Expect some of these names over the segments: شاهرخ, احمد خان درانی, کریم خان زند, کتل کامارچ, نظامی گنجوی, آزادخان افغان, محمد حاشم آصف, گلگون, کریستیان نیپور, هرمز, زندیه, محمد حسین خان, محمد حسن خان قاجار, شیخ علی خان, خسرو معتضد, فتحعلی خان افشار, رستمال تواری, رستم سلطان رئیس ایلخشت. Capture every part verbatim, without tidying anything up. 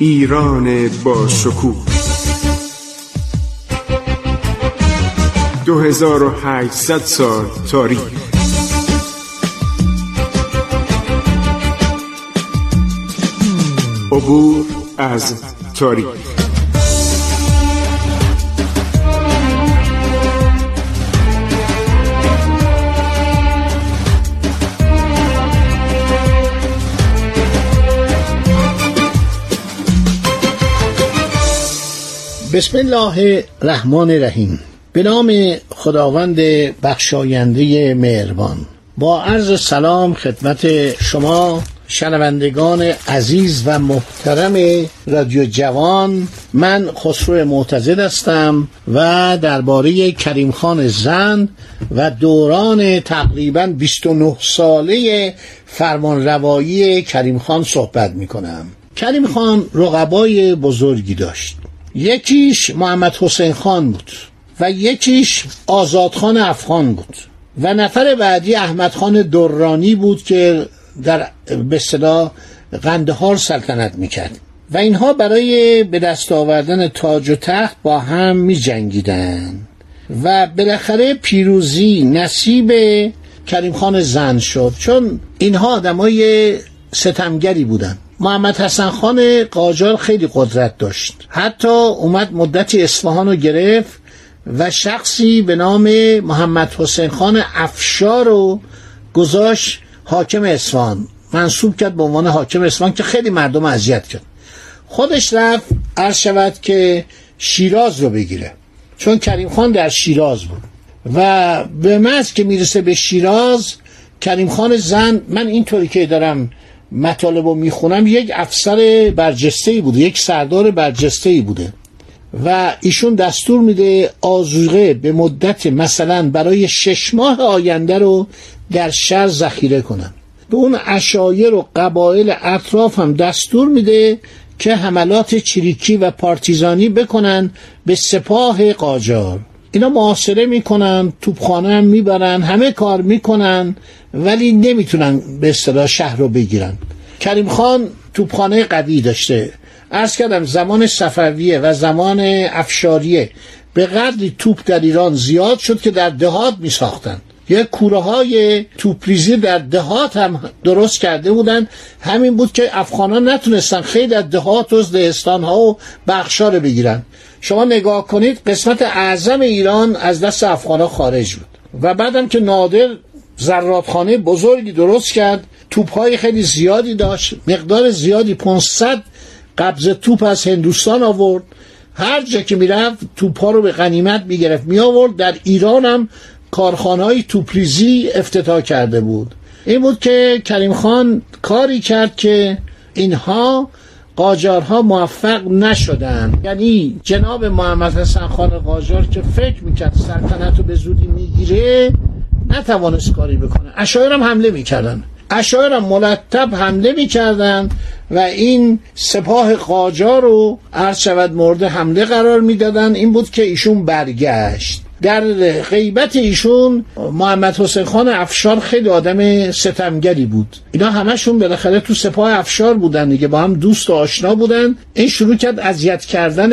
ایران با شکوه دو هزار و هشتصد سال تاریخ. عبور از تاریخ. بسم الله الرحمن الرحیم. به نام خداوند بخشاینده مهربان. با عرض سلام خدمت شما شنوندگان عزیز و محترم رادیو جوان. من خسرو معتضد هستم و درباره کریم خان زند و دوران تقریباً بیست و نه ساله فرمانروایی کریم خان صحبت می‌کنم. کریم خان رقبای بزرگی داشت. یکیش محمد حسین خان بود و یکیش آزادخان افغان بود و نفر بعدی احمد خان درانی بود که در به اصطلاح قندهار سلطنت میکرد و اینها برای به دست آوردن تاج و تخت با هم میجنگیدند و بالاخره پیروزی نصیب کریم خان زند شد، چون اینها آدمای ستمگری بودند. محمد حسن خان قاجار خیلی قدرت داشت، حتی اومد مدت اصفهان رو گرفت و شخصی به نام محمد حسین خان افشار رو گذاشت حاکم اصفهان، منصوب کرد به عنوان حاکم اصفهان که خیلی مردم اذیت کرد. خودش رفت عرض شود که شیراز رو بگیره، چون کریم خان در شیراز بود و به محض که میرسه به شیراز کریم خان زند، من اینطوری که دارم مطالب رو میخونم، یک افسر برجستهی بوده، یک سردار برجستهی بوده و ایشون دستور میده آذوقه به مدت مثلا برای شش ماه آینده رو در شهر ذخیره کنن. به اون عشایر و قبایل اطراف هم دستور میده که حملات چریکی و پارتیزانی بکنن به سپاه قاجار. اینا محاصره میکنن، توپخانه هم میبرن، همه کار میکنن ولی نمیتونن به اصطلاح شهر رو بگیرن. کریم خان توپخانه قوی داشته. عرض کردم زمان صفویه و زمان افشاریه به قدری توپ در ایران زیاد شد که در دهات میساختن، یه کوره های توپریزی در دهات هم درست کرده بودن. همین بود که افغانا نتونستن خیلی از دهات و دهستان ها و بخشا رو بگیرن. شما نگاه کنید قسمت اعظم ایران از دست افغانا خارج بود و بعدم که نادر زرادخانه بزرگی درست کرد، توپ‌های خیلی زیادی داشت، مقدار زیادی پانصد قبض توپ از هندوستان آورد. هر جا که میرفت توپ‌ها رو به غنیمت میگرفت می آورد. در ایران هم کارخانه‌های توپریزی افتتاح کرده بود. این بود که کریم خان کاری کرد که اینها قاجارها موفق نشدن. یعنی جناب محمد حسن خان قاجار که فکر میکرد سلطنت رو به زودی میگیره، نتوانست کاری بکنه. اشایر هم حمله میکردن، اشایر هم ملتب حمله میکردن و این سپاه قاجار رو عرض شود مورد حمله قرار میدادن. این بود که ایشون برگشت. در غیبت ایشون محمد حسین خان افشار خیلی آدم ستمگری بود. اینا همشون بالاخره تو سپاه افشار بودن دیگه، با هم دوست و آشنا بودن. این شروع کرد اذیت کردن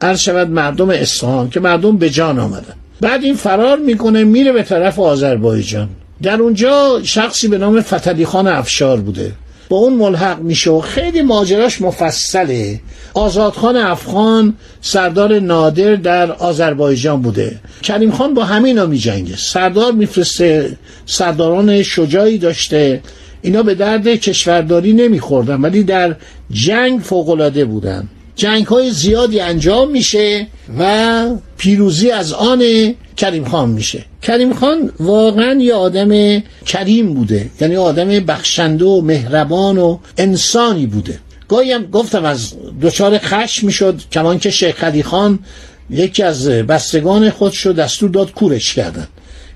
عرض شود مردم اصفهان که مردم به جان آمدن. بعد این فرار میکنه میره به طرف آذربایجان. در اونجا شخصی به نام فتحعلی خان افشار بوده، با اون ملحق میشه و خیلی ماجراش مفصله. آزادخان افغان سردار نادر در آذربایجان بوده. کریم خان با همینا میجنگه، سردار میفرسته، سرداران شجاعی داشته. اینا به درد کشورداری نمیخوردن ولی در جنگ فوق‌العاده بودن. جنگ های زیادی انجام میشه و پیروزی از آن کریم خان میشه. کریم خان واقعا یه آدم کریم بوده، یعنی آدم بخشنده و مهربان و انسانی بوده. گاهی هم گفتم از دچار خشم میشد، کمان که شیخ علی خان یکی از بستگان خودش رو دستور داد کورش کردن.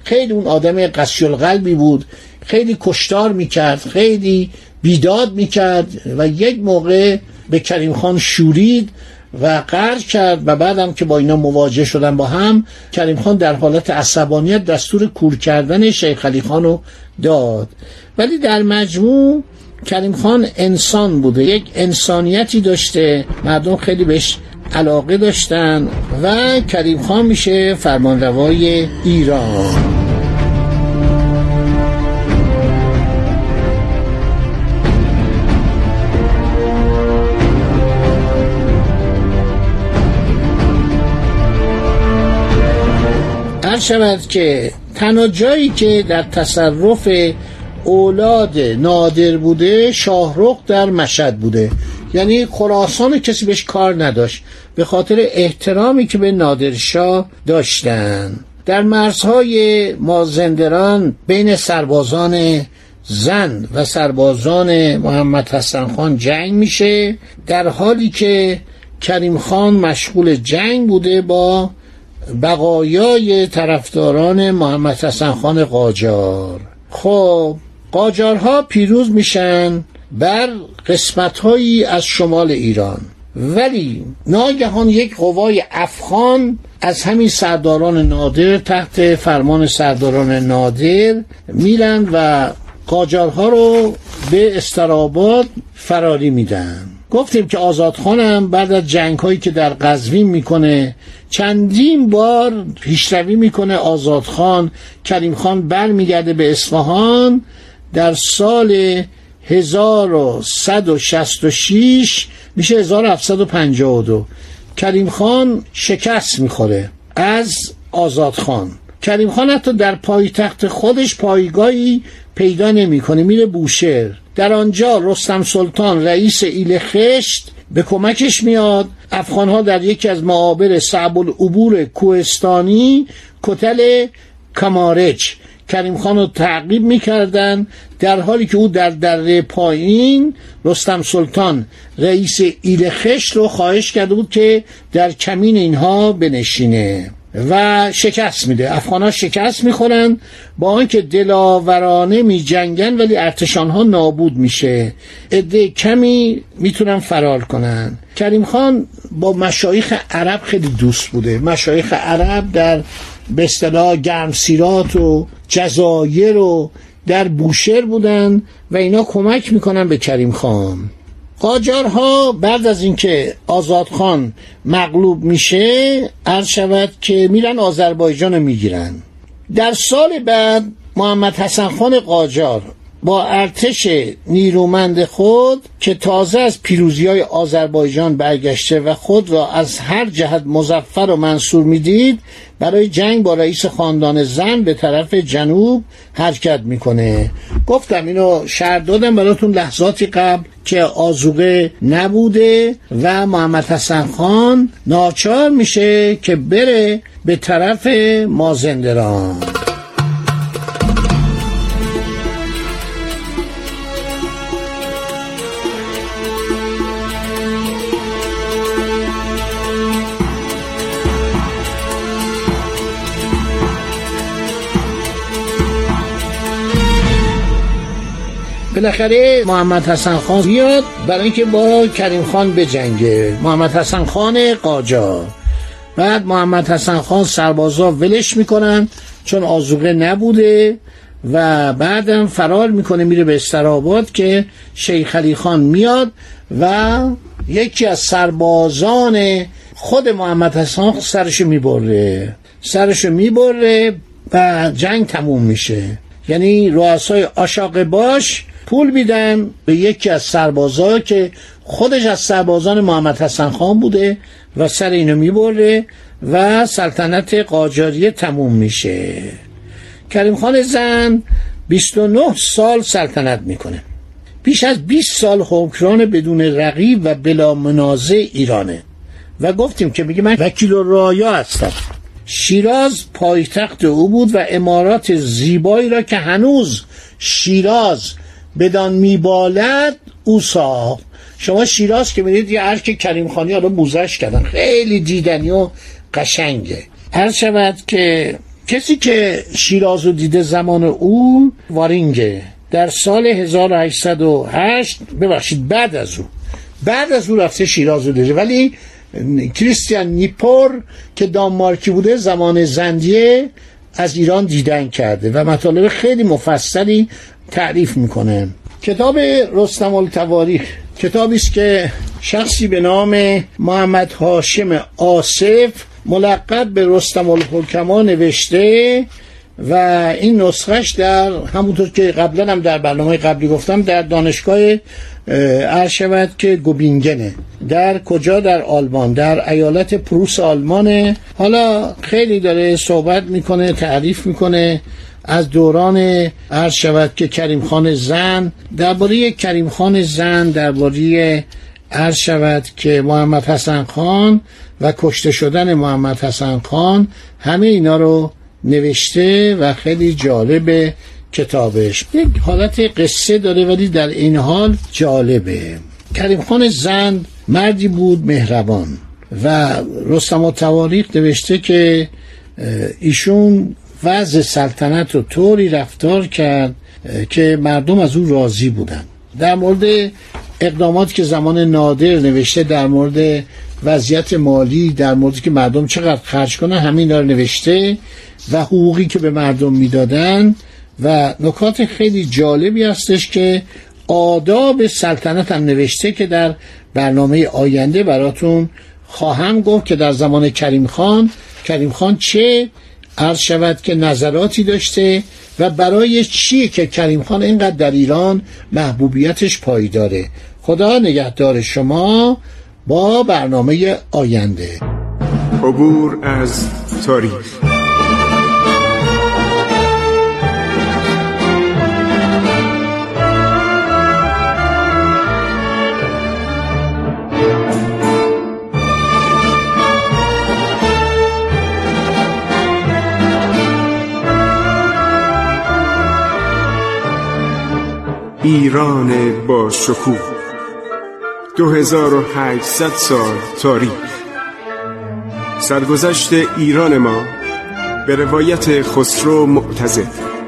خیلی اون آدم قسی القلبی بود، خیلی کشتار میکرد، خیلی بیداد میکرد و یک موقع به کریم خان شورید و قهر کرد و بعدم که با اینا مواجه شدن با هم، کریم خان در حالت عصبانیت دستور کور کردن شیخ علی خان رو داد. ولی در مجموع کریم خان انسان بوده، یک انسانیتی داشته، مردم خیلی بهش علاقه داشتن و کریم خان میشه فرمانروای ایران. هر شود که تنها جایی که در تصرف اولاد نادر بوده شاهرخ در مشهد بوده، یعنی خراسان کسی بهش کار نداشت به خاطر احترامی که به نادرشاه داشتن. در مرزهای مازندران بین سربازان زند و سربازان محمد حسن خان جنگ میشه، در حالی که کریم خان مشغول جنگ بوده با بقایای طرفداران محمد حسن خان قاجار. خب قاجارها پیروز میشن بر قسمت‌هایی از شمال ایران، ولی ناگهان یک قوای افغان از همین سرداران نادر تحت فرمان سرداران نادر میرن و قاجارها رو به استراباد فراری میدن. گفتیم که آزادخان هم بعد از جنگ‌هایی که در قزوین میکنه چندین بار پیشروی میکنه. آزادخان کریم خان برمیگرده به اصفهان، در سال هزار و صد و شصت و شش میشه هزار و هفتصد و پنجاه و دو کریم خان شکست میخوره از آزادخان. کریم خان حتی در پایتخت خودش پایگاهی پیدا نمیکنه، میره بوشهر. در آنجا رستم سلطان رئیس ایلخشت به کمکش میاد. افغانها در یکی از معابر صعب العبور کوهستانی کتل کامارچ کریم خان رو تعقیب میکردن، در حالی که او در دره پایین رستم سلطان رئیس ایلخشت رو خواهش کرده بود که در کمین اینها بنشینه و شکست میده. افغان‌ها شکست میخورن، با آنکه دلاورانه میجنگن ولی ارتش آنها نابود میشه، عده کمی میتونن فرار کنن. کریم خان با مشایخ عرب خیلی دوست بوده. مشایخ عرب در به اصطلاح گرمسیرات و جزایر و در بوشهر بودن و اینا کمک میکنن به کریم خان. قاجارها بعد از اینکه آزادخان مغلوب میشه عرض شود که میرن آذربایجان رو میگیرن. در سال بعد محمد حسن خان قاجار با ارتش نیرومند خود که تازه از پیروزی‌های آذربایجان برگشته و خود را از هر جهت مظفر و منصور میدید، برای جنگ با رئیس خاندان زند به طرف جنوب حرکت میکنه. گفتم اینو شرح دادم براتون لحظاتی قبل که آذوقه نبوده و محمد حسن خان ناچار میشه که بره به طرف مازندران. بالاخره محمد حسن خان میاد برای اینکه با کریم خان بجنگه، محمد حسن خان قاجار. بعد محمد حسن خان سربازا ولش میکنن چون آذوقه نبوده و بعدم فرار میکنه میره به استراباد که شیخ علی خان میاد و یکی از سربازان خود محمد حسن سرشو میبره سرشو میبره و جنگ تموم میشه. یعنی رؤسای عاشق باش پول میدن به یکی از سربازا که خودش از سربازان محمد حسن خان بوده و سر اینو میبره و سلطنت قاجاریه تموم میشه. کریم خان زند بیست و نه سال سلطنت میکنه. بیش از بیست سال حکمران بدون رقیب و بلا منازع ایرانه و گفتیم که میگه من وکیل الرایا هستم. شیراز پایتخت او بود و امارات زیبایی را که هنوز شیراز بدان میبالد او ساخت. شما شیراز که میدید یه ارک کریم خانی ها رو موزش کردن، خیلی دیدنی و قشنگه. هر شود که کسی که شیراز رو دیده زمان او وارینگه. در سال هزار و هشتصد و هشت ببخشید بعد از او بعد از او رفته شیراز رو دیده، ولی کریستیان نیپور که دانمارکی بوده زمان زندیه از ایران دیدن کرده و مطالب خیلی مفصلی تعریف میکنه. کتاب رستمال تواری کتابی است که شخصی به نام محمد حاشم آصف ملقب به رستمال حکما نوشته و این نسخش در همونطور که قبلا هم در برنامه قبلی گفتم در دانشگاه ارشد که گوبینگنه، در کجا؟ در آلمان، در ایالت پروس آلمانه. حالا خیلی داره صحبت میکنه، تعریف میکنه از دوران ارشد که کریم خان زند، درباره کریم خان زند، درباره ارشد که محمد حسن خان و کشته شدن محمد حسن خان، همه اینا رو نوشته و خیلی جالب کتابش. یک حالت قصه داره ولی در این حال جالبه. کریم خان زند مردی بود مهربان و رستم التواریخ نوشته که ایشون وضع سلطنت رو طوری رفتار کرد که مردم از او راضی بودن. در مورد اقدامات که زمان نادر نوشته، در مورد وضعیت مالی، در مورد که مردم چقدر خرج کنن، همین داره نوشته و حقوقی که به مردم میدادن و نکات خیلی جالبی هستش که آداب سلطنت هم نوشته که در برنامه آینده براتون خواهم گفت که در زمان کریم خان کریم خان چه عرض شود که نظراتی داشته و برای چیه که کریم خان اینقدر در ایران محبوبیتش پایداره. خدا نگهدار شما با برنامه آینده. عبور از تاریخ. ایران با شکوه، دو هزار و هشتصد سال تاریخ. سرگذشت ایران ما به روایت خسرو معتضد.